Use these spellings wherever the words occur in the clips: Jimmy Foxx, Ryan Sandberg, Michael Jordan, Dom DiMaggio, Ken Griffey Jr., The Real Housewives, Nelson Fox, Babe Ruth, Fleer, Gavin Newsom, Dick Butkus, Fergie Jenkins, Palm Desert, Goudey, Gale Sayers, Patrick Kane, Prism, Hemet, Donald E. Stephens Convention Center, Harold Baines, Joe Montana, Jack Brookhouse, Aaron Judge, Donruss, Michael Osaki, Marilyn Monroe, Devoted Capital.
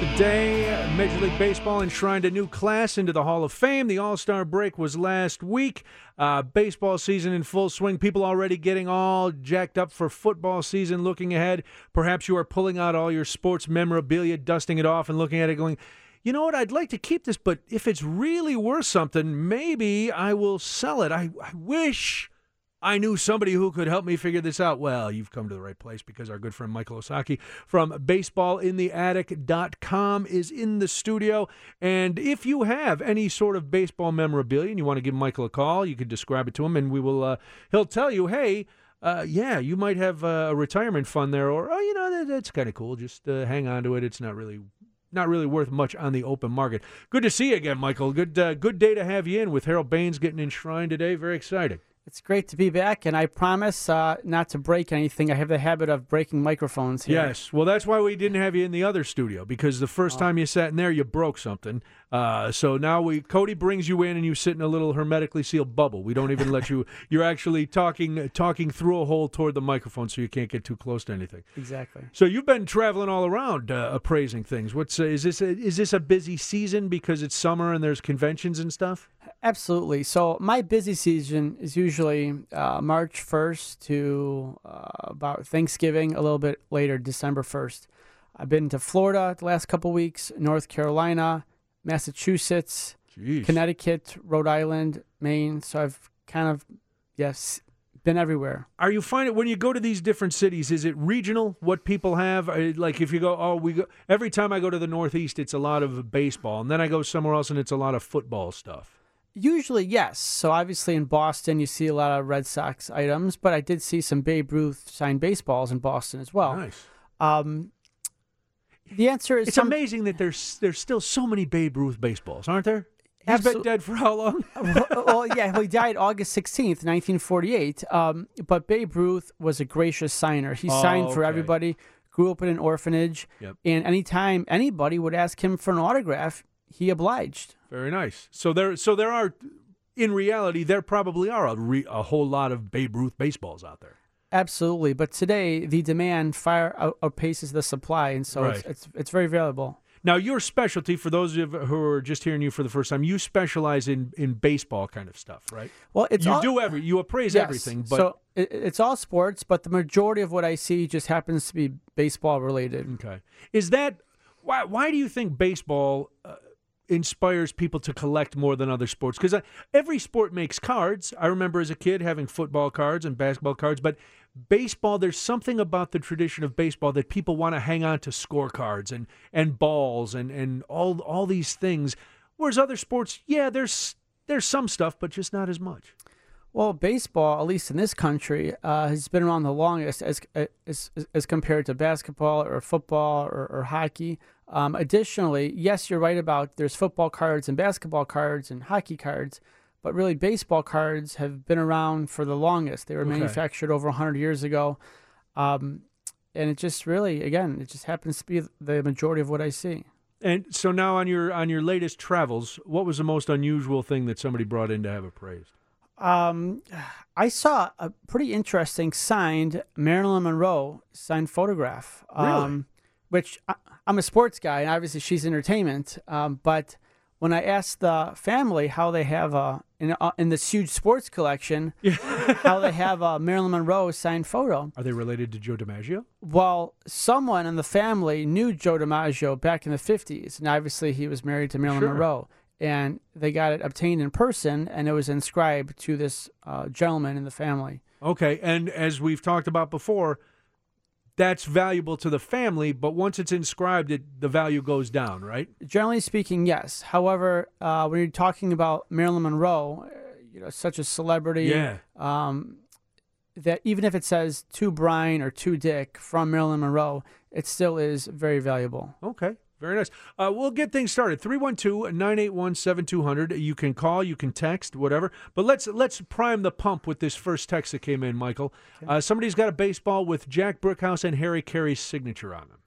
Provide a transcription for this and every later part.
Today, Major League Baseball enshrined a new class into the Hall of Fame. The All-Star break was last week. Baseball season in full swing. People already getting all jacked up for football season, looking ahead. Perhaps you are pulling out all your sports memorabilia, dusting it off, and looking at it going, you know what, I'd like to keep this, but if it's really worth something, maybe I will sell it. I wish I knew somebody who could help me figure this out. Well, you've come to the right place, because our good friend Michael Osaki from BaseballInTheAttic.com is in the studio. And if you have any sort of baseball memorabilia and you want to give Michael a call, you could describe it to him, and we will. He'll tell you, hey, yeah, you might have a retirement fund there, or, oh, you know, that's kind of cool. Just hang on to it. It's not really worth much on the open market. Good to see you again, Michael. Good day to have you in with Harold Baines getting enshrined today. Very exciting. It's great to be back, and I promise not to break anything. I have the habit of breaking microphones here. Yes, well, that's why we didn't have you in the other studio, because the first time you sat in there, you broke something. So now Cody brings you in, and you sit in a little hermetically sealed bubble. We don't even let you. You're actually talking through a hole toward the microphone, so you can't get too close to anything. Exactly. So you've been traveling all around appraising things. Is this a busy season because it's summer and there's conventions and stuff? Absolutely. So my busy season is usually March 1st to about Thanksgiving, a little bit later, December 1st. I've been to Florida the last couple weeks, North Carolina, Massachusetts, Jeez. Connecticut, Rhode Island, Maine. So I've kind of, yes, been everywhere. Are you finding, when you go to these different cities, is it regional, what people have? Like if you go, every time I go to the Northeast, it's a lot of baseball. And then I go somewhere else and it's a lot of football stuff. Usually, yes. So obviously in Boston, you see a lot of Red Sox items, but I did see some Babe Ruth signed baseballs in Boston as well. Nice. The answer is, it's amazing that there's still so many Babe Ruth baseballs, aren't there? He's been dead for how long? Well, yeah, he died August 16th, 1948. But Babe Ruth was a gracious signer. He signed for everybody, grew up in an orphanage, and anytime anybody would ask him for an autograph, he obliged. Very nice. So there are, in reality, there probably are a whole lot of Babe Ruth baseballs out there. Absolutely, but today the demand far outpaces the supply, and so it's very valuable. Now, your specialty, for those of you who are just hearing you for the first time, you specialize in baseball kind of stuff, right? Well, you appraise everything, but so it's all sports, but the majority of what I see just happens to be baseball related. Okay, is that why do you think baseball inspires people to collect more than other sports? Because every sport makes cards. I remember as a kid having football cards and basketball cards, but baseball, there's something about the tradition of baseball that people want to hang on to scorecards and balls and all these things, whereas other sports, yeah, there's some stuff, but just not as much. Well, baseball, at least in this country, has been around the longest as compared to basketball or football or hockey. Additionally, yes, you're right about there's football cards and basketball cards and hockey cards, but really baseball cards have been around for the longest. They were manufactured over 100 years ago. And it just really, again, it just happens to be the majority of what I see. And so now on your latest travels, what was the most unusual thing that somebody brought in to have appraised? I saw a pretty interesting signed Marilyn Monroe signed photograph. Really? Which I'm a sports guy, and obviously she's entertainment. But when I asked the family how they have in this huge sports collection, how they have a Marilyn Monroe signed photo. Are they related to Joe DiMaggio? Well, someone in the family knew Joe DiMaggio back in the 50s, and obviously he was married to Marilyn Monroe. And they got it obtained in person, and it was inscribed to this gentleman in the family. Okay, and as we've talked about before, that's valuable to the family, but once it's inscribed, the value goes down, right? Generally speaking, yes. However, when you're talking about Marilyn Monroe, such a celebrity, that even if it says to Brian or to Dick from Marilyn Monroe, it still is very valuable. Okay. Very nice. We'll get things started. 312-981-7200. You can call, you can text, whatever. But let's prime the pump with this first text that came in, Michael. Okay. Somebody's got a baseball with Jack Brookhouse and Harry Carey's signature on them.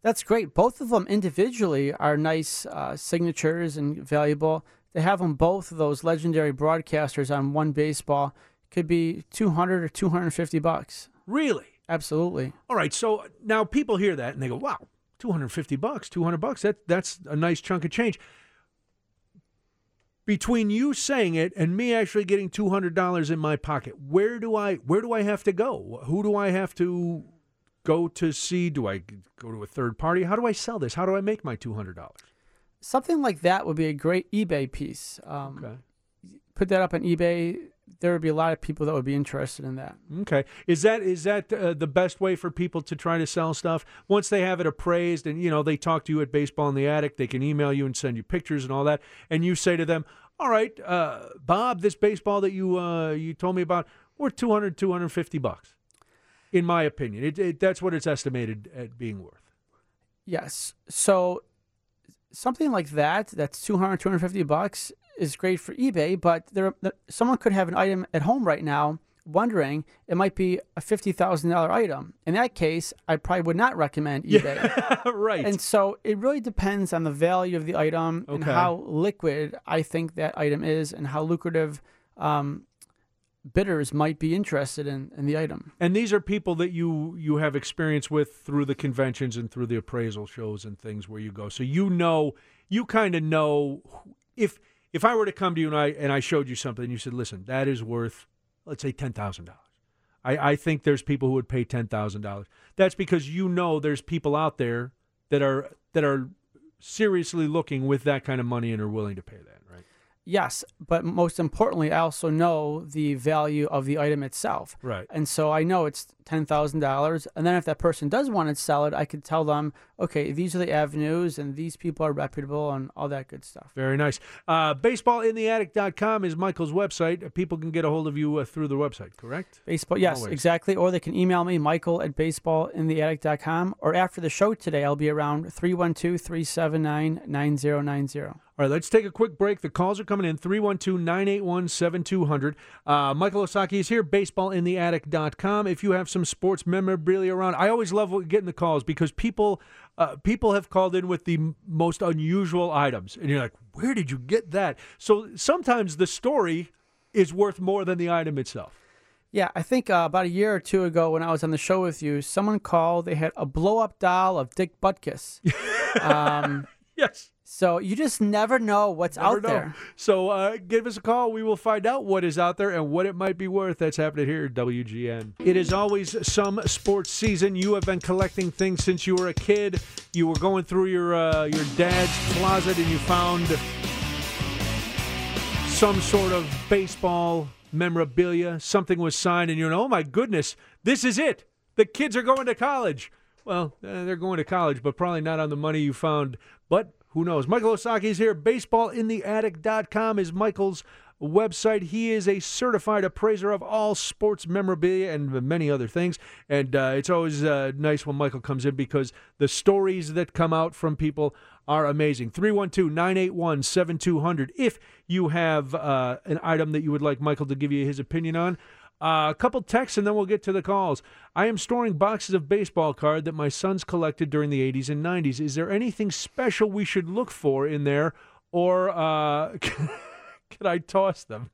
That's great. Both of them individually are nice signatures and valuable. They have them both, those legendary broadcasters, on one baseball. Could be $200 or $250 bucks. Really? Absolutely. All right. So now people hear that and they go, wow. $250, $200. That's a nice chunk of change. Between you saying it and me actually getting $200 in my pocket, where do I have to go? Who do I have to go to see? Do I go to a third party? How do I sell this? How do I make my $200? Something like that would be a great eBay piece. Okay. Put that up on eBay. There would be a lot of people that would be interested in that. Okay. Is that the best way for people to try to sell stuff? Once they have it appraised and, you know, they talk to you at Baseball in the Attic, they can email you and send you pictures and all that, and you say to them, all right, Bob, this baseball that you told me about, worth $200, $250, in my opinion. That's what it's estimated at being worth. Yes. So something like that, that's $200, $250, is great for eBay, but someone could have an item at home right now wondering, it might be a $50,000 item. In that case, I probably would not recommend eBay. Yeah, right. And so it really depends on the value of the item and how liquid I think that item is and how lucrative bidders might be interested in the item. And these are people that you have experience with through the conventions and through the appraisal shows and things where you go. So you kind of know if I were to come to you and I showed you something and you said, listen, that is worth, let's say, $10,000. I think there's people who would pay $10,000. That's because you know there's people out there that are seriously looking with that kind of money and are willing to pay that, right? Yes, but most importantly, I also know the value of the item itself. Right. And so I know it's $10,000. And then if that person does want to sell it, I could tell them, okay, these are the avenues and these people are reputable and all that good stuff. Very nice. BaseballInTheAttic.com is Michael's website. People can get a hold of you through the website, correct? Yes, always. Exactly. Or they can email me, Michael at BaseballInTheAttic.com. Or after the show today, I'll be around 312-379-9090. All right, let's take a quick break. The calls are coming in, 312-981-7200. Michael Osaki is here, baseballintheattic.com. If you have some sports memorabilia around, I always love getting the calls because people have called in with the most unusual items. And you're like, where did you get that? So sometimes the story is worth more than the item itself. Yeah, I think about a year or two ago when I was on the show with you, someone called. They had a blow-up doll of Dick Butkus. Yes. So you just never know what's out there. So give us a call. We will find out what is out there and what it might be worth. That's happening here at WGN. It is always some sports season. You have been collecting things since you were a kid. You were going through your dad's closet and you found some sort of baseball memorabilia. Something was signed and you're like, oh my goodness, this is it. The kids are going to college. Well, they're going to college, but probably not on the money you found. But who knows? Michael Osaki is here. BaseballInTheAttic.com is Michael's website. He is a certified appraiser of all sports memorabilia and many other things. And it's always nice when Michael comes in because the stories that come out from people are amazing. 312-981-7200. If you have an item that you would like Michael to give you his opinion on, a couple texts and then we'll get to the calls. I am storing boxes of baseball cards that my sons collected during the 80s and 90s. Is there anything special we should look for in there, or can I toss them?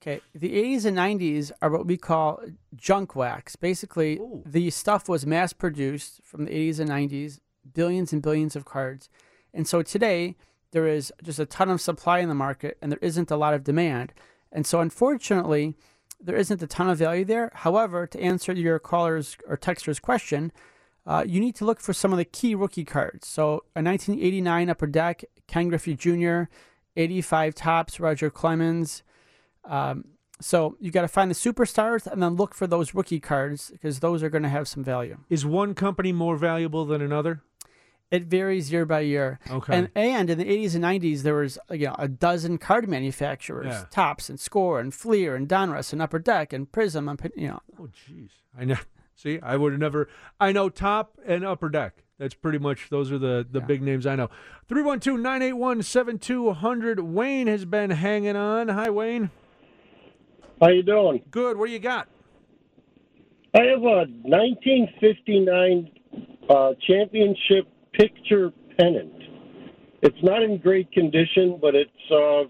Okay, the 80s and 90s are what we call junk wax. Basically, the stuff was mass-produced from the 80s and 90s, billions and billions of cards. And so today, there is just a ton of supply in the market, and there isn't a lot of demand. And so, unfortunately, there isn't a ton of value there. However, to answer your caller's or texter's question, you need to look for some of the key rookie cards. So a 1989 Upper Deck, Ken Griffey Jr., 85 Topps, Roger Clemens. So you got to find the superstars and then look for those rookie cards because those are going to have some value. Is one company more valuable than another? It varies year by year. Okay. And in the 80s and 90s, there was a dozen card manufacturers, Topps and Score and Fleer and Donruss and Upper Deck and Prism. Oh, jeez. I know. See, I would have never. I know Top and Upper Deck. That's pretty much, those are the big names I know. 312-981-7200. Wayne has been hanging on. Hi, Wayne. How you doing? Good. What do you got? I have a 1959 championship picture pennant. It's not in great condition, but it's I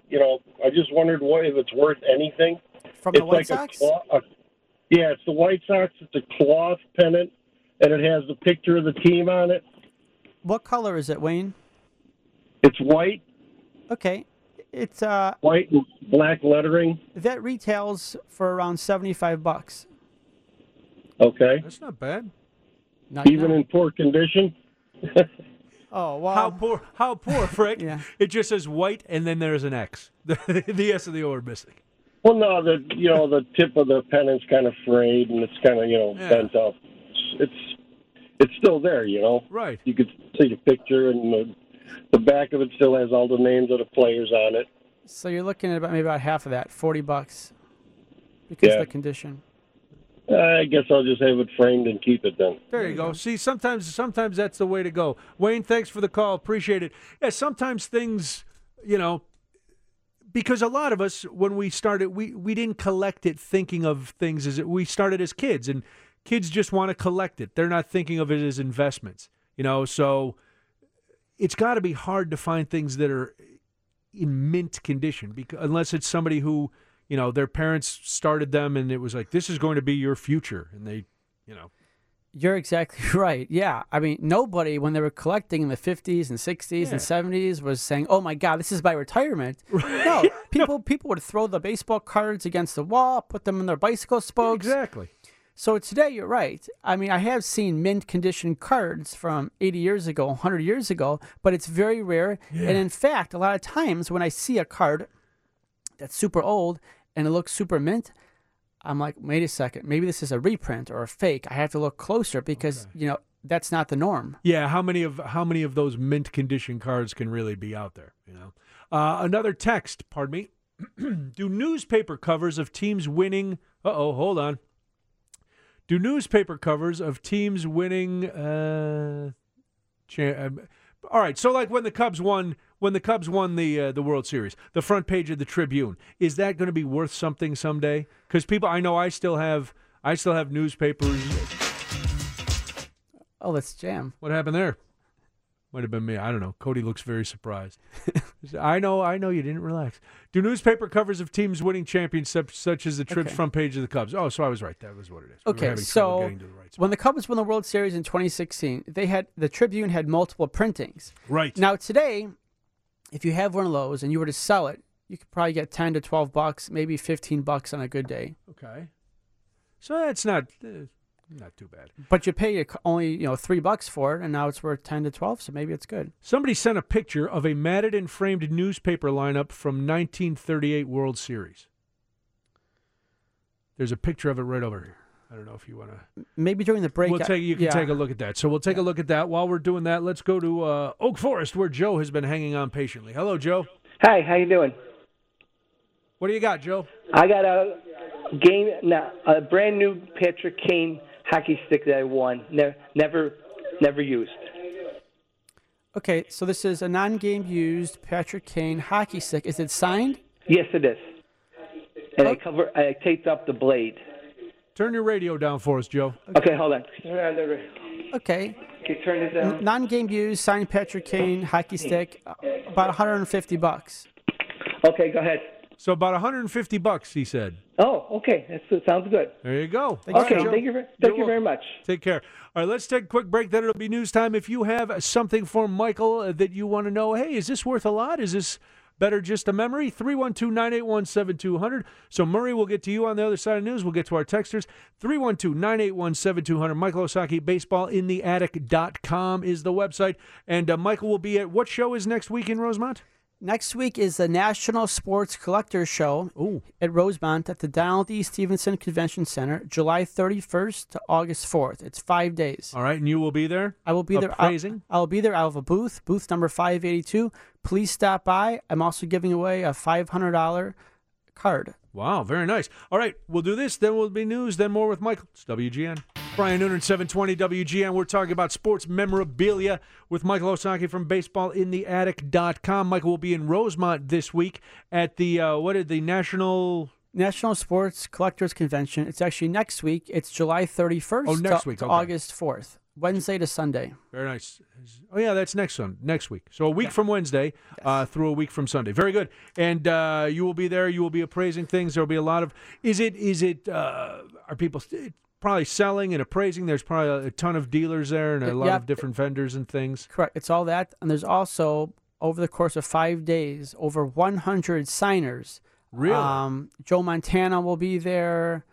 just wondered if it's worth anything. From the White Sox? Yeah, it's the White Sox. It's a cloth pennant, and it has the picture of the team on it. What color is it, Wayne? It's white. Okay. It's white and black lettering. That retails for around $75. Okay. That's not bad. Not even in poor condition. Oh, wow. How poor, Frick? Yeah. It just says white and then there's an X. The S and the O are missing. Well, no, the tip of the pennant's kind of frayed and it's kind of, bent up. It's still there, Right. You could see the picture and the back of it still has all the names of the players on it. So you're looking at about half of that, $40, because of the condition. I guess I'll just have it framed and keep it then. There you go. See, sometimes that's the way to go. Wayne, thanks for the call. Appreciate it. Yeah, sometimes things, because a lot of us, when we started, we didn't collect it thinking of things as we started as kids, and kids just want to collect it. They're not thinking of it as investments, so it's got to be hard to find things that are in mint condition, because unless it's somebody who, their parents started them and it was like, this is going to be your future. And they, You're exactly right. Yeah. I mean, nobody, when they were collecting in the 50s and 60s and 70s, was saying, oh, my God, this is my retirement. Right. No, people would throw the baseball cards against the wall, put them in their bicycle spokes. Exactly. So today, you're right. I mean, I have seen mint condition cards from 80 years ago, 100 years ago, but it's very rare. Yeah. And in fact, a lot of times when I see a card that's super old and it looks super mint, I'm like, wait a second, maybe this is a reprint or a fake. I have to look closer because, that's not the norm. Yeah, how many of those mint condition cards can really be out there, Another text, pardon me. Do newspaper covers of teams winning all right, so like when the Cubs won the World Series, the front page of the Tribune, is that going to be worth something someday? Because people, I know I still have newspapers. Oh, that's jam. What happened there? Might have been me. I don't know. Cody looks very surprised. I know you didn't relax. Do newspaper covers of teams winning championships, such as the Trib's front page of the Cubs? Oh, so I was right. That was what it is. Okay, when the Cubs won the World Series in 2016, the Tribune had multiple printings. Right. Now today, if you have one of those and you were to sell it, you could probably get $10 to $12, maybe $15 on a good day. Okay. So that's not. Not too bad. But you pay only, $3 for it, and now it's worth 10 to 12, so maybe it's good. Somebody sent a picture of a matted and framed newspaper lineup from 1938 World Series. There's a picture of it right over here. I don't know if you want to. Maybe during the break. You can take a look at that. So we'll take a look at that. While we're doing that, let's go to Oak Forest, where Joe has been hanging on patiently. Hello, Joe. Hi, how you doing? What do you got, Joe? I got a brand new Patrick Kane hockey stick that I won, never used. Okay, so this is a non-game used Patrick Kane hockey stick. Is it signed? Yes, it is. And I taped up the blade. Turn your radio down for us, Joe. Okay, hold on. Okay. Okay, turn it down. Non-game used, signed Patrick Kane hockey stick, about $150. Okay, go ahead. So about $150, he said. Oh, okay. That sounds good. There you go. Thank you very much. Take care. All right, let's take a quick break. Then it'll be news time. If you have something for Michael that you want to know, hey, is this worth a lot? Is this better just a memory? 312-981-7200. So, Murray, we'll get to you on the other side of news. We'll get to our texters. 312-981-7200. Michael Osaki, BaseballInTheAttic.com is the website. And Michael will be at what show is next week in Rosemont? Next week is the National Sports Collectors Show at Rosemont at the Donald E. Stephens Convention Center, July 31st to August 4th. It's 5 days. All right, and you will be there? I will be there. I'll be there. I'll have a booth number 582. Please stop by. I'm also giving away a $500 card. Wow, very nice. All right, we'll do this. Then we'll be news. Then more with Michael. It's WGN. Brian Noonan, 720 WGN. We're talking about sports memorabilia with Michael Osaki from BaseballInTheAttic.com. Michael will be in Rosemont this week at the National Sports Collectors Convention. It's actually next week. It's July 31st to August 4th, Wednesday to Sunday. Very nice. Oh, yeah, that's next week. So a week from Wednesday through a week from Sunday. Very good. And you will be there. You will be appraising things. There will be a lot of – are people – probably selling and appraising. There's probably a ton of dealers there and a lot of different vendors and things. Correct. It's all that. And there's also, over the course of 5 days, over 100 signers. Really? Joe Montana will be there,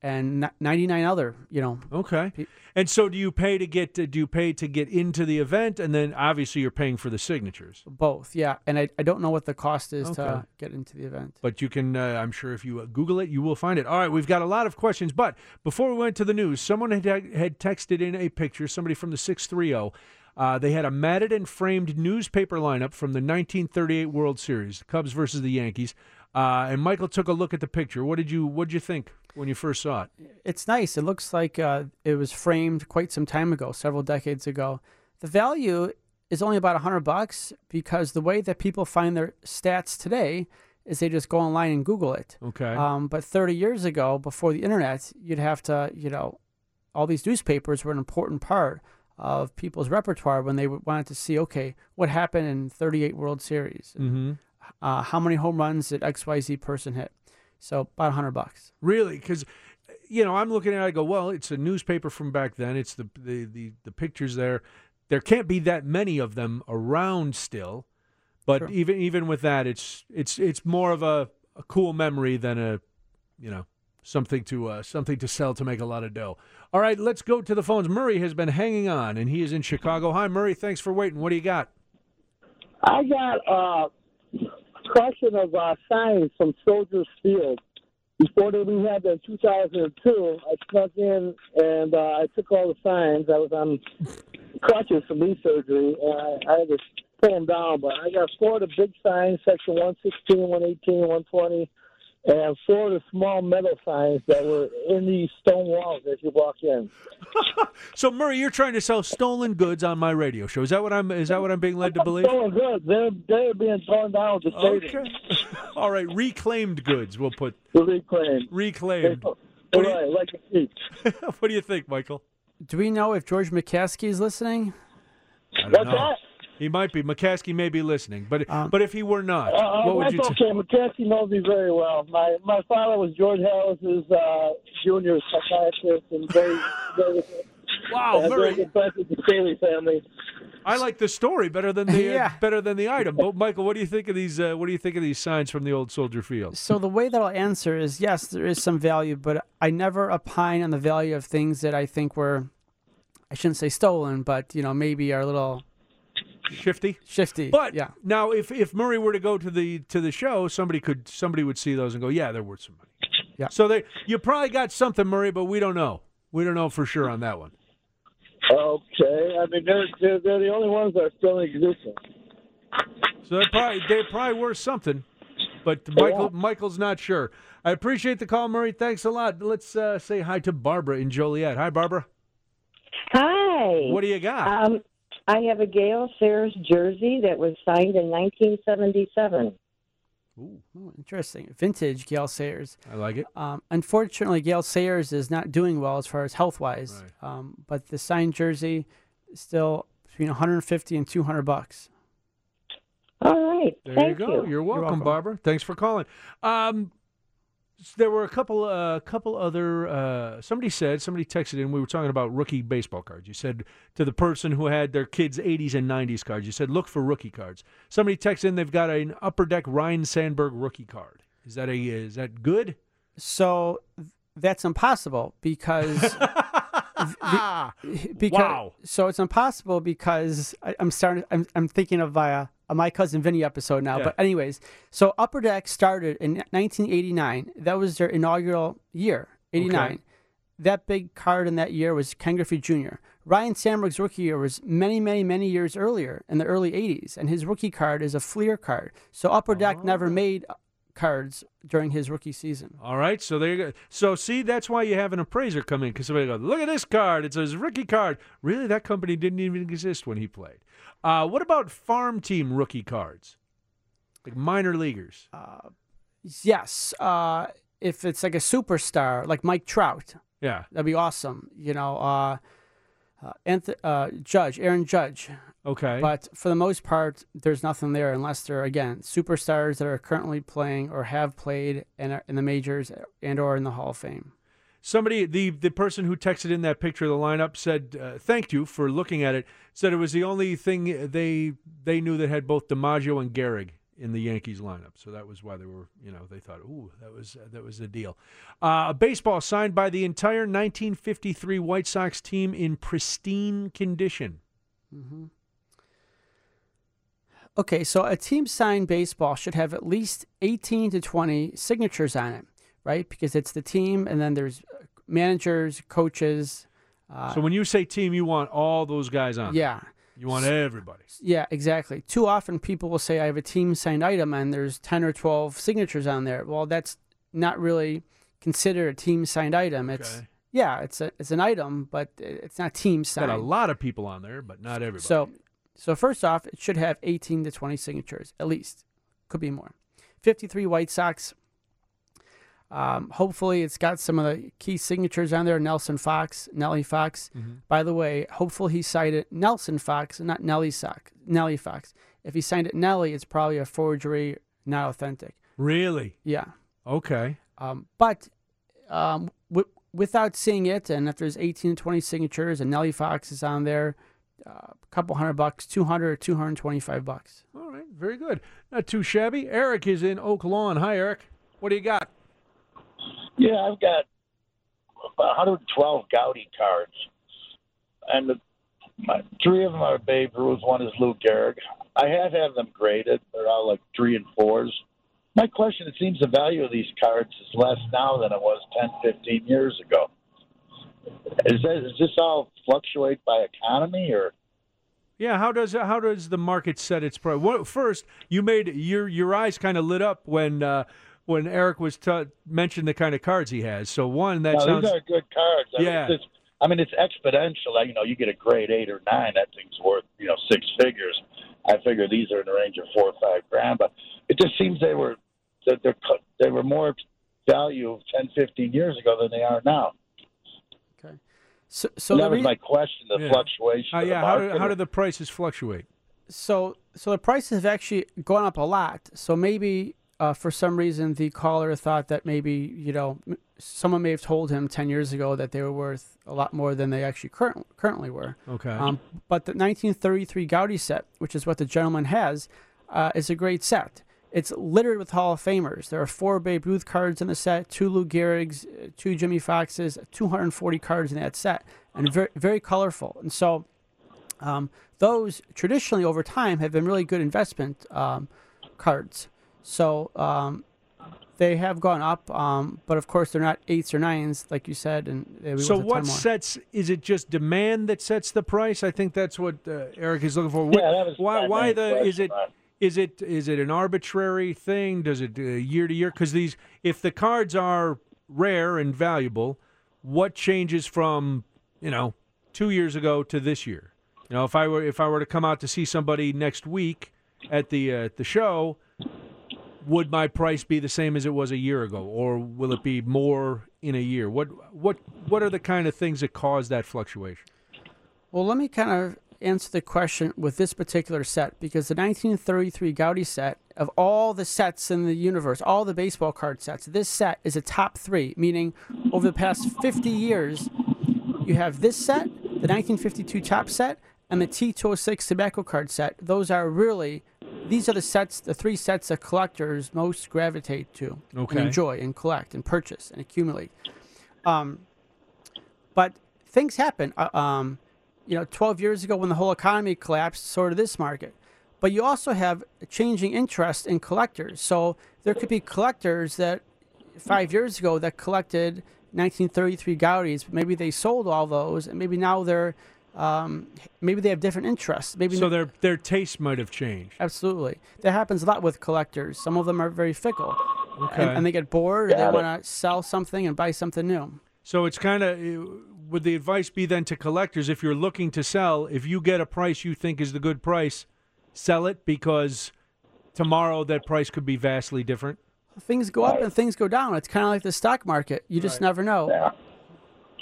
and 99 other, you know. Okay. And so do you pay to get to, do you pay to get into the event, and then obviously you're paying for the signatures? Both, yeah. And I don't know what the cost is to get into the event. But you can, I'm sure if you Google it, you will find it. All right, we've got a lot of questions, but before we went to the news, someone had texted in a picture, somebody from the 630. They had a matted and framed newspaper lineup from the 1938 World Series, the Cubs versus the Yankees. And Michael took a look at the picture. What did you think when you first saw it? It's nice. It looks like it was framed quite some time ago, several decades ago. The value is only about $100 because the way that people find their stats today is they just go online and Google it. Okay. But 30 years ago, before the internet, you'd have to, you know, all these newspapers were an important part of people's repertoire when they wanted to see, okay, what happened in 38 World Series. Mm-hmm. How many home runs did XYZ person hit? So about $100. Really? Because, you know, I'm looking at it, I go, well, it's a newspaper from back then. It's the pictures there. There can't be that many of them around still. But sure. even with that, it's more of a cool memory than a, you know, something to sell to make a lot of dough. All right, let's go to the phones. Murray has been hanging on, and he is in Chicago. Hi, Murray. Thanks for waiting. What do you got? I got question of signs from Soldier's Field. Before they rehab in 2002, I snuck in and I took all the signs. I was on crutches from knee surgery, and I had to pull them down. But I got four of the big signs, section 116, 118, 120, and four of the small metal signs that were in the stone walls as you walk in. So, Murray, you're trying to sell stolen goods on my radio show. Is that what I'm being led to believe? Stolen goods. They're being torn down to stadium. All right, reclaimed goods. We'll put reclaimed. Right, like a sheep. What do you think, Michael? Do we know if George McCaskey is listening? I don't know. He might be. McCaskey may be listening, but if he were not, what would you say? Okay. McCaskey knows me very well. My father was George Harris's junior psychiatrist, and very impressed with the Staley family. I like the story better than the better than the item. But Michael, what do you think of these? What do you think of these signs from the old Soldier Field? So the way that I'll answer is yes, there is some value, but I never opine on the value of things that I think were, I shouldn't say stolen, but you know maybe are a little. Shifty. But yeah. Now, if Murray were to go to the show, somebody would see those and go, yeah, they're worth some money. Yeah. So you probably got something, Murray, but we don't know. We don't know for sure on that one. Okay. I mean, they're the only ones that are still in existence. So they're probably worth something, but Michael's not sure. I appreciate the call, Murray. Thanks a lot. Let's say hi to Barbara in Joliet. Hi, Barbara. Hi. What do you got? I have a Gale Sayers jersey that was signed in 1977. Ooh, interesting. Vintage Gale Sayers. I like it. Unfortunately, Gale Sayers is not doing well as far as health-wise. Right. But the signed jersey is still between $150 and $200. All right. Thank you. You're welcome, Barbara. Thanks for calling. There were a couple other. Somebody texted in. We were talking about rookie baseball cards. You said to the person who had their kids' 80s and 90s cards. You said look for rookie cards. Somebody texted in. They've got an Upper Deck Ryan Sandberg rookie card. Is that good? So that's impossible because. Wow. So it's impossible because I'm thinking of a My Cousin Vinny episode now. Yeah. But anyways, so Upper Deck started in 1989. That was their inaugural year, 89. Okay. That big card in that year was Ken Griffey Jr. Ryan Sandberg's rookie year was many, many, many years earlier in the early 80s, and his rookie card is a Fleer card. So Upper Deck never made cards during his rookie season. All right, so there you go. So see, that's why you have an appraiser come in, because somebody goes, look at this card, it's his rookie card. Really, that company didn't even exist when he played. What about farm team rookie cards, like minor leaguers? Yes, if it's like a superstar, like Mike Trout. Yeah, that'd be awesome. You know, Aaron Judge. Okay. But for the most part, there's nothing there unless they're, again, superstars that are currently playing or have played and are in the majors and or in the Hall of Fame. Somebody, the person who texted in that picture of the lineup said, thank you for looking at it, said it was the only thing they knew that had both DiMaggio and Gehrig in the Yankees lineup. So that was why they were, you know, they thought, ooh, that was the deal. A baseball signed by the entire 1953 White Sox team in pristine condition. Mm-hmm. Okay, so a team-signed baseball should have at least 18 to 20 signatures on it, right? Because it's the team, and then there's managers, coaches. So when you say team, you want all those guys on. Yeah. You want everybody. Yeah, exactly. Too often people will say, I have a team-signed item, and there's 10 or 12 signatures on there. Well, that's not really considered a team-signed item. It's okay. Yeah, it's an item, but it's not team-signed. Got a lot of people on there, but not everybody. So first off, it should have 18 to 20 signatures, at least. Could be more. 53 White Sox. Hopefully, it's got some of the key signatures on there. Nelson Fox, Nellie Fox. Mm-hmm. By the way, hopefully he cited Nelson Fox and not Nellie Fox. If he signed it Nellie, it's probably a forgery, not authentic. Really? Yeah. Okay. Without seeing it, and if there's 18 to 20 signatures and Nellie Fox is on there, a couple $100, 200 or $225. All right, very good. Not too shabby. Eric is in Oak Lawn. Hi, Eric. What do you got? Yeah, I've got about 112 Goudey cards, and three of them are Babe Ruth. One is Lou Gehrig. I have them graded. They're all like 3 and 4s. My question: it seems the value of these cards is less now than it was 10, 15 years ago. Does this all fluctuate by economy or? Yeah, how does the market set its price? Well, first, you made your eyes kind of lit up when Eric was mentioned the kind of cards he has. So one that these are good cards. Yeah, I mean it's exponential. You know, you get a grade 8 or 9, that thing's worth 6 figures. I figure these are in the range of $4 or $5 grand, but it just seems they were more value 10, 15 years ago than they are now. Okay. So that was my question, the fluctuation. Yeah, how do the prices fluctuate? So the prices have actually gone up a lot. So maybe for some reason the caller thought that maybe, someone may have told him 10 years ago that they were worth a lot more than they actually currently were. Okay. But the 1933 Goudey set, which is what the gentleman has, is a great set. It's littered with Hall of Famers. There are 4 Babe Ruth cards in the set, 2 Lou Gehrigs, 2 Jimmy Foxes, 240 cards in that set, and very, very colorful. And so those traditionally over time have been really good investment cards. So they have gone up, but of course they're not 8s or 9s, like you said. And so what sets, is it just demand that sets the price? I think that's what Eric is looking for. Is it an arbitrary thing? Does it year to year? Because if the cards are rare and valuable, what changes from 2 years ago to this year? If I were to come out to see somebody next week at the show, would my price be the same as it was a year ago, or will it be more in a year? What are the kind of things that cause that fluctuation? Well, let me kind of answer the question with this particular set, because the 1933 Goudey set, of all the sets in the universe, all the baseball card sets, this set is a top 3, meaning over the past 50 years, you have this set, the 1952 Topps set, and the T-206 tobacco card set. These are the 3 sets that collectors most gravitate to, and enjoy, and collect, and purchase, and accumulate. But things happen. 12 years ago when the whole economy collapsed, sort of this market. But you also have a changing interest in collectors. So there could be collectors that 5 years ago that collected 1933 Goudeys. Maybe they sold all those, and maybe now they're maybe they have different interests. Maybe so their taste might have changed. Absolutely. That happens a lot with collectors. Some of them are very fickle, and they get bored, and they want to sell something and buy something new. So it's kind of... Would the advice be then to collectors, if you're looking to sell, if you get a price you think is the good price, sell it, because tomorrow that price could be vastly different? Things go up and things go down. It's kind of like the stock market. You just never know.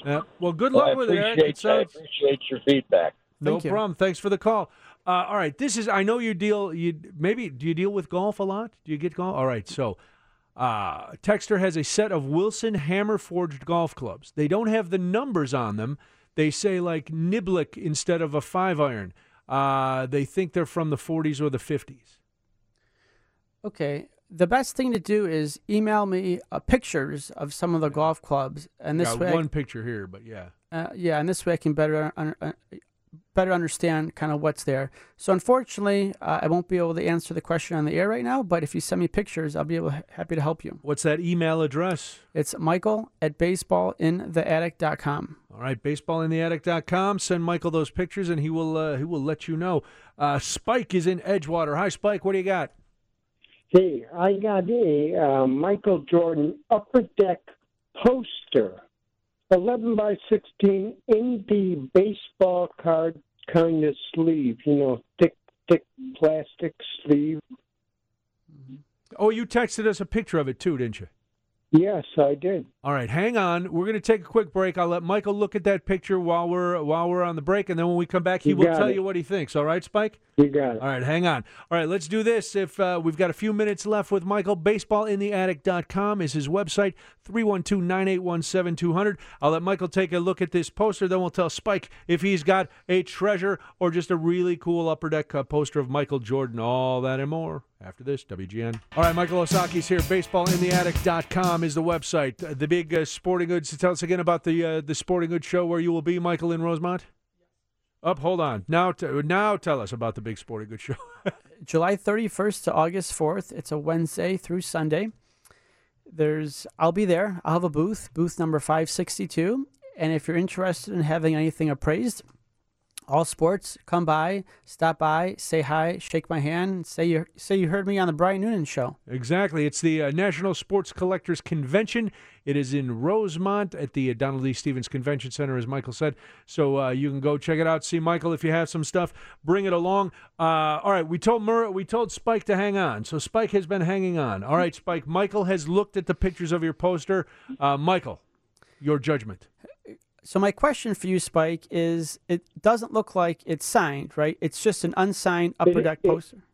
Yeah. Well, good luck with it, Eric. I appreciate your feedback. No problem. Thanks for the call. All right. I know you deal with golf a lot. Do you get golf? All right. So Texter has a set of Wilson hammer-forged golf clubs. They don't have the numbers on them. They say, like, Niblick instead of a 5-iron. They think they're from the 40s or the 50s. Okay. The best thing to do is email me pictures of some of the golf clubs. And this way, one picture here, but yeah. Yeah, and this way I can better understand kind of what's there. So unfortunately, I won't be able to answer the question on the air right now, but if you send me pictures, I'll be able to, happy to help you. What's that email address? It's michael@baseballintheattic.com. All right, baseballintheattic.com. Send Michael those pictures, and he will let you know. Spike is in Edgewater. Hi, Spike. What do you got? Hey, I got a Michael Jordan Upper Deck poster, 11 by 16 indie baseball card kind of sleeve, you know, thick plastic sleeve. Oh, you texted us a picture of it too, didn't you? Yes, I did. All right, hang on. We're going to take a quick break. I'll let Michael look at that picture while we're on the break, and then when we come back, he will tell you what he thinks. All right, Spike? You got it. All right, hang on. All right, let's do this. If we've got a few minutes left with Michael, BaseballInTheAttic.com is his website, 312-981-7200. I'll let Michael take a look at this poster, then we'll tell Spike if he's got a treasure or just a really cool Upper Deck poster of Michael Jordan, all that and more. After this, WGN. All right, Michael Osaki's here. BaseballInTheAttic.com is the website. The big sporting goods. Tell us again about the sporting goods show where you will be, Michael, in Rosemont. Up, hold on. Now tell us about the big sporting goods show. July 31st to August 4th. It's a Wednesday through Sunday. I'll be there. I'll have a booth number 562. And if you're interested in having anything appraised, all sports, come by, stop by, say hi, shake my hand, say you heard me on the Brian Noonan Show. Exactly. It's the National Sports Collectors Convention. It is in Rosemont at the Donald E. Stephens Convention Center, as Michael said. So you can go check it out, see Michael if you have some stuff, bring it along. All right, we told Spike to hang on, so Spike has been hanging on. All right, Spike, Michael has looked at the pictures of your poster. Michael, your judgment. So my question for you, Spike, is it doesn't look like it's signed, right? It's just an unsigned Upper Deck poster.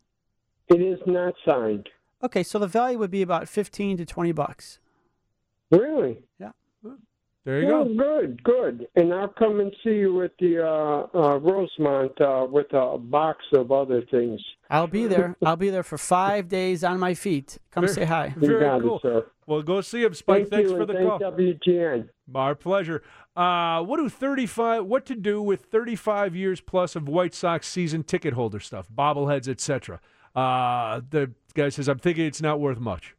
It is not signed. Okay, so the value would be about $15 to $20. Really? Yeah. There you go. Good. And I'll come and see you at the Rosemont with a box of other things. I'll be there. I'll be there for 5 days on my feet. Come say hi. Very cool. It, sir. Well, go see him, Spike. Thanks for the call. WGN. Our pleasure. What to do with 35 years plus of White Sox season ticket holder stuff, bobbleheads, etc. The guy says, I'm thinking it's not worth much.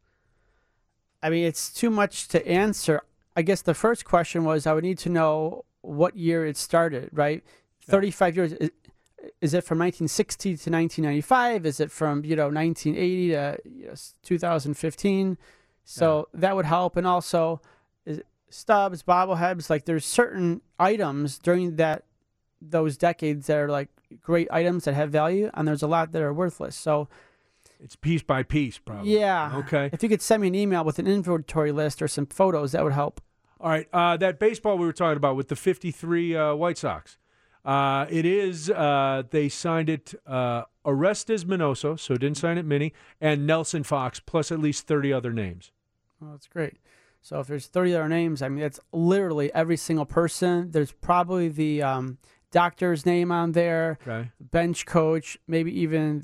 I mean, it's too much to answer. I guess the first question was I would need to know what year it started, right? Yeah. 35 years. Is it from 1960 to 1995? Is it from, 1980 to 2015? So that would help. And also stubs, bobbleheads, like there's certain items during those decades that are like great items that have value, and there's a lot that are worthless. So it's piece by piece, probably. Yeah. Okay. If you could send me an email with an inventory list or some photos, that would help. All right. That baseball we were talking about with the 53 White Sox. It is, they signed it Orestes Minoso, so didn't sign it many, and Nelson Fox, plus at least 30 other names. Well, that's great. So if there's 30 other names, I mean, that's literally every single person. There's probably the doctor's name on there, okay, bench coach, maybe even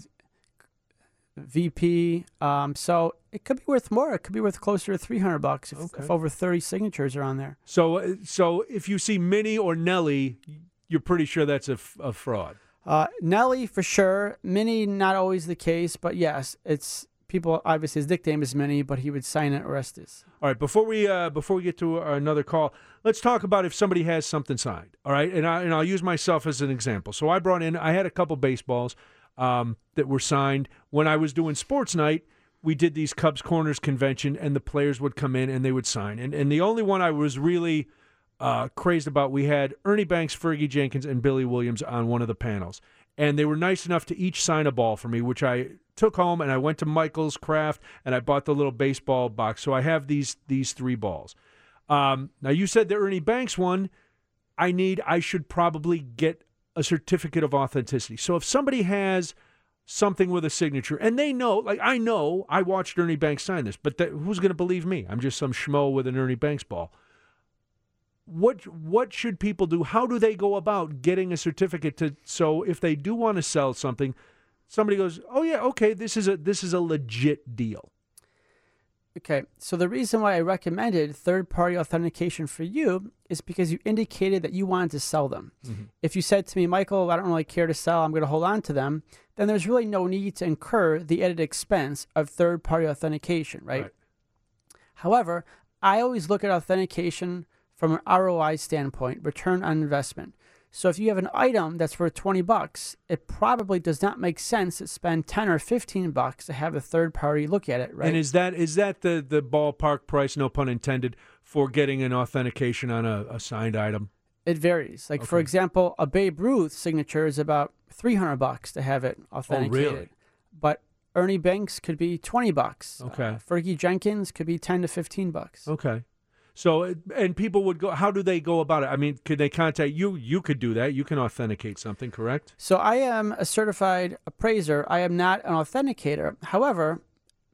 VP. So it could be worth more. It could be worth closer to $300 if over 30 signatures are on there. So if you see Minnie or Nelly, you're pretty sure that's a fraud. Nelly for sure. Minnie, not always the case, but yes, it's people. Obviously, his nickname is Minnie, but he would sign it Orestes. All right, before we get to another call, let's talk about if somebody has something signed. All right, and I'll use myself as an example. So I had a couple baseballs that were signed when I was doing sports night. We did these Cubs Corners convention, and the players would come in and they would sign. And the only one I was really crazed about, we had Ernie Banks, Fergie Jenkins, and Billy Williams on one of the panels. And they were nice enough to each sign a ball for me, which I took home, and I went to Michael's Craft, and I bought the little baseball box. So I have these three balls. Now, you said the Ernie Banks one, I should probably get a certificate of authenticity. So if somebody has something with a signature. And they know, like, I know I watched Ernie Banks sign this, but who's going to believe me? I'm just some schmo with an Ernie Banks ball. What should people do? How do they go about getting a certificate to, so if they do want to sell something, somebody goes, oh yeah, okay, this is a legit deal. Okay, so the reason why I recommended third-party authentication for you is because you indicated that you wanted to sell them. Mm-hmm. If you said to me, Michael, I don't really care to sell, I'm going to hold on to them, then there's really no need to incur the added expense of third-party authentication, right? However, I always look at authentication from an ROI standpoint, return on investment. So if you have an item that's worth 20 bucks, it probably does not make sense to spend 10 or 15 bucks to have a third party look at it, right? And is that the ballpark price, no pun intended, for getting an authentication on a signed item? It varies. Like, for example, a Babe Ruth signature is about 300 bucks to have it authenticated. Oh, really? But Ernie Banks could be 20 bucks. Okay. Fergie Jenkins could be 10 to 15 bucks. Okay. So, and people would go, how do they go about it? I mean, could they contact you? You could do that. You can authenticate something, correct? So I am a certified appraiser. I am not an authenticator. However,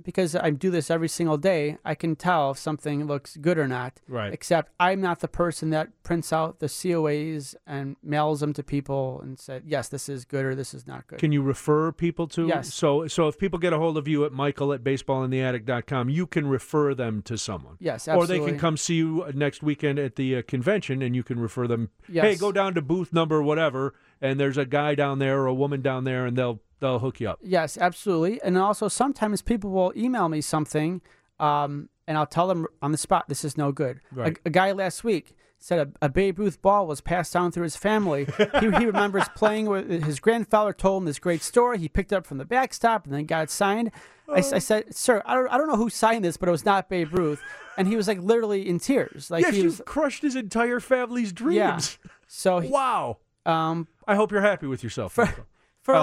because I do this every single day, I can tell if something looks good or not. Right. Except I'm not the person that prints out the COAs and mails them to people and said, yes, this is good or this is not good. Can you refer people to? Yes. So if people get a hold of you at michael@baseballintheattic.com, you can refer them to someone. Yes, absolutely. Or they can come see you next weekend at the convention and you can refer them. Yes. Hey, go down to booth number whatever, and there's a guy down there or a woman down there, and they'll hook you up. Yes, absolutely. And also sometimes people will email me something, and I'll tell them on the spot, this is no good. Right. A guy last week said a Babe Ruth ball was passed down through his family. He remembers playing with his grandfather, told him this great story. He picked it up from the backstop and then got it signed. I said, sir, I don't know who signed this, but it was not Babe Ruth. And he was like literally in tears. Like, yes, he was, you crushed his entire family's dreams. Yeah. So wow. I hope you're happy with yourself. I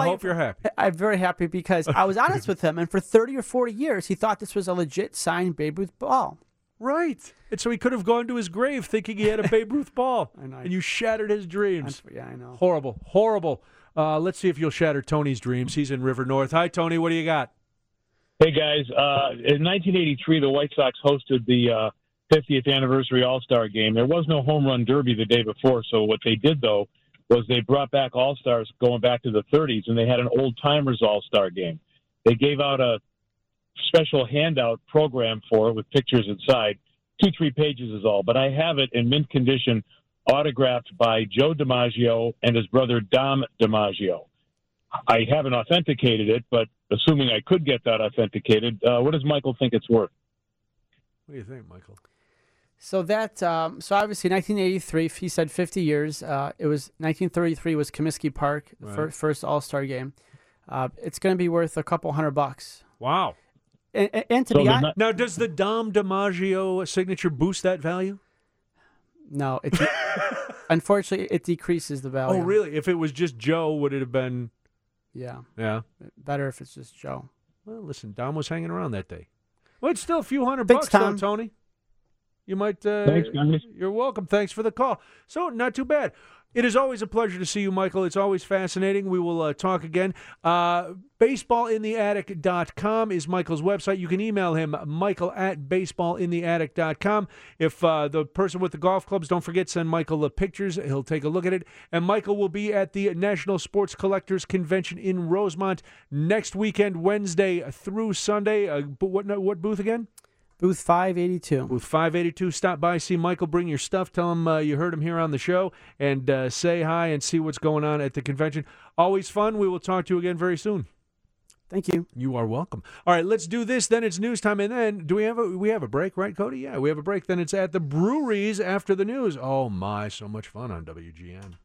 hope you're happy. I'm very happy because I was honest with him, and for 30 or 40 years, he thought this was a legit signed Babe Ruth ball. Right. And so he could have gone to his grave thinking he had a Babe Ruth ball, and you shattered his dreams. Yeah, I know. Horrible, horrible. Let's see if you'll shatter Tony's dreams. He's in River North. Hi, Tony. What do you got? Hey, guys. In 1983, the White Sox hosted the 50th anniversary All-Star Game. There was no home run derby the day before, so what they did, though, was they brought back All-Stars going back to the 30s, and they had an old-timers All-Star game. They gave out a special handout program for it with pictures inside. 2-3 pages is all, but I have it in mint condition, autographed by Joe DiMaggio and his brother Dom DiMaggio. I haven't authenticated it, but assuming I could get that authenticated, what does Michael think it's worth? What do you think, Michael? So that, so obviously 1983, he said 50 years. It was 1933 was Comiskey Park, the first All-Star game. It's going to be worth a couple $100. Wow. And to so be honest. Now, does the Dom DiMaggio signature boost that value? No. Unfortunately, it decreases the value. Oh, really? If it was just Joe, would it have been? Yeah. Yeah. Better if it's just Joe. Well, listen, Dom was hanging around that day. Well, it's still a few $100, though, Tony. You might. Thanks, guys. You're welcome. Thanks for the call. So, not too bad. It is always a pleasure to see you, Michael. It's always fascinating. We will talk again. BaseballInTheAttic.com is Michael's website. You can email him, Michael@BaseballInTheAttic.com. If the person with the golf clubs, don't forget, send Michael the pictures. He'll take a look at it. And Michael will be at the National Sports Collectors Convention in Rosemont next weekend, Wednesday through Sunday. What booth again? Booth 582. Booth 582. Stop by, see Michael, bring your stuff, tell him you heard him here on the show, and say hi and see what's going on at the convention. Always fun. We will talk to you again very soon. Thank you. You are welcome. All right, let's do this. Then it's news time, and then do we have a break, right, Cody? Yeah, we have a break. Then it's at the breweries after the news. Oh, my, so much fun on WGN.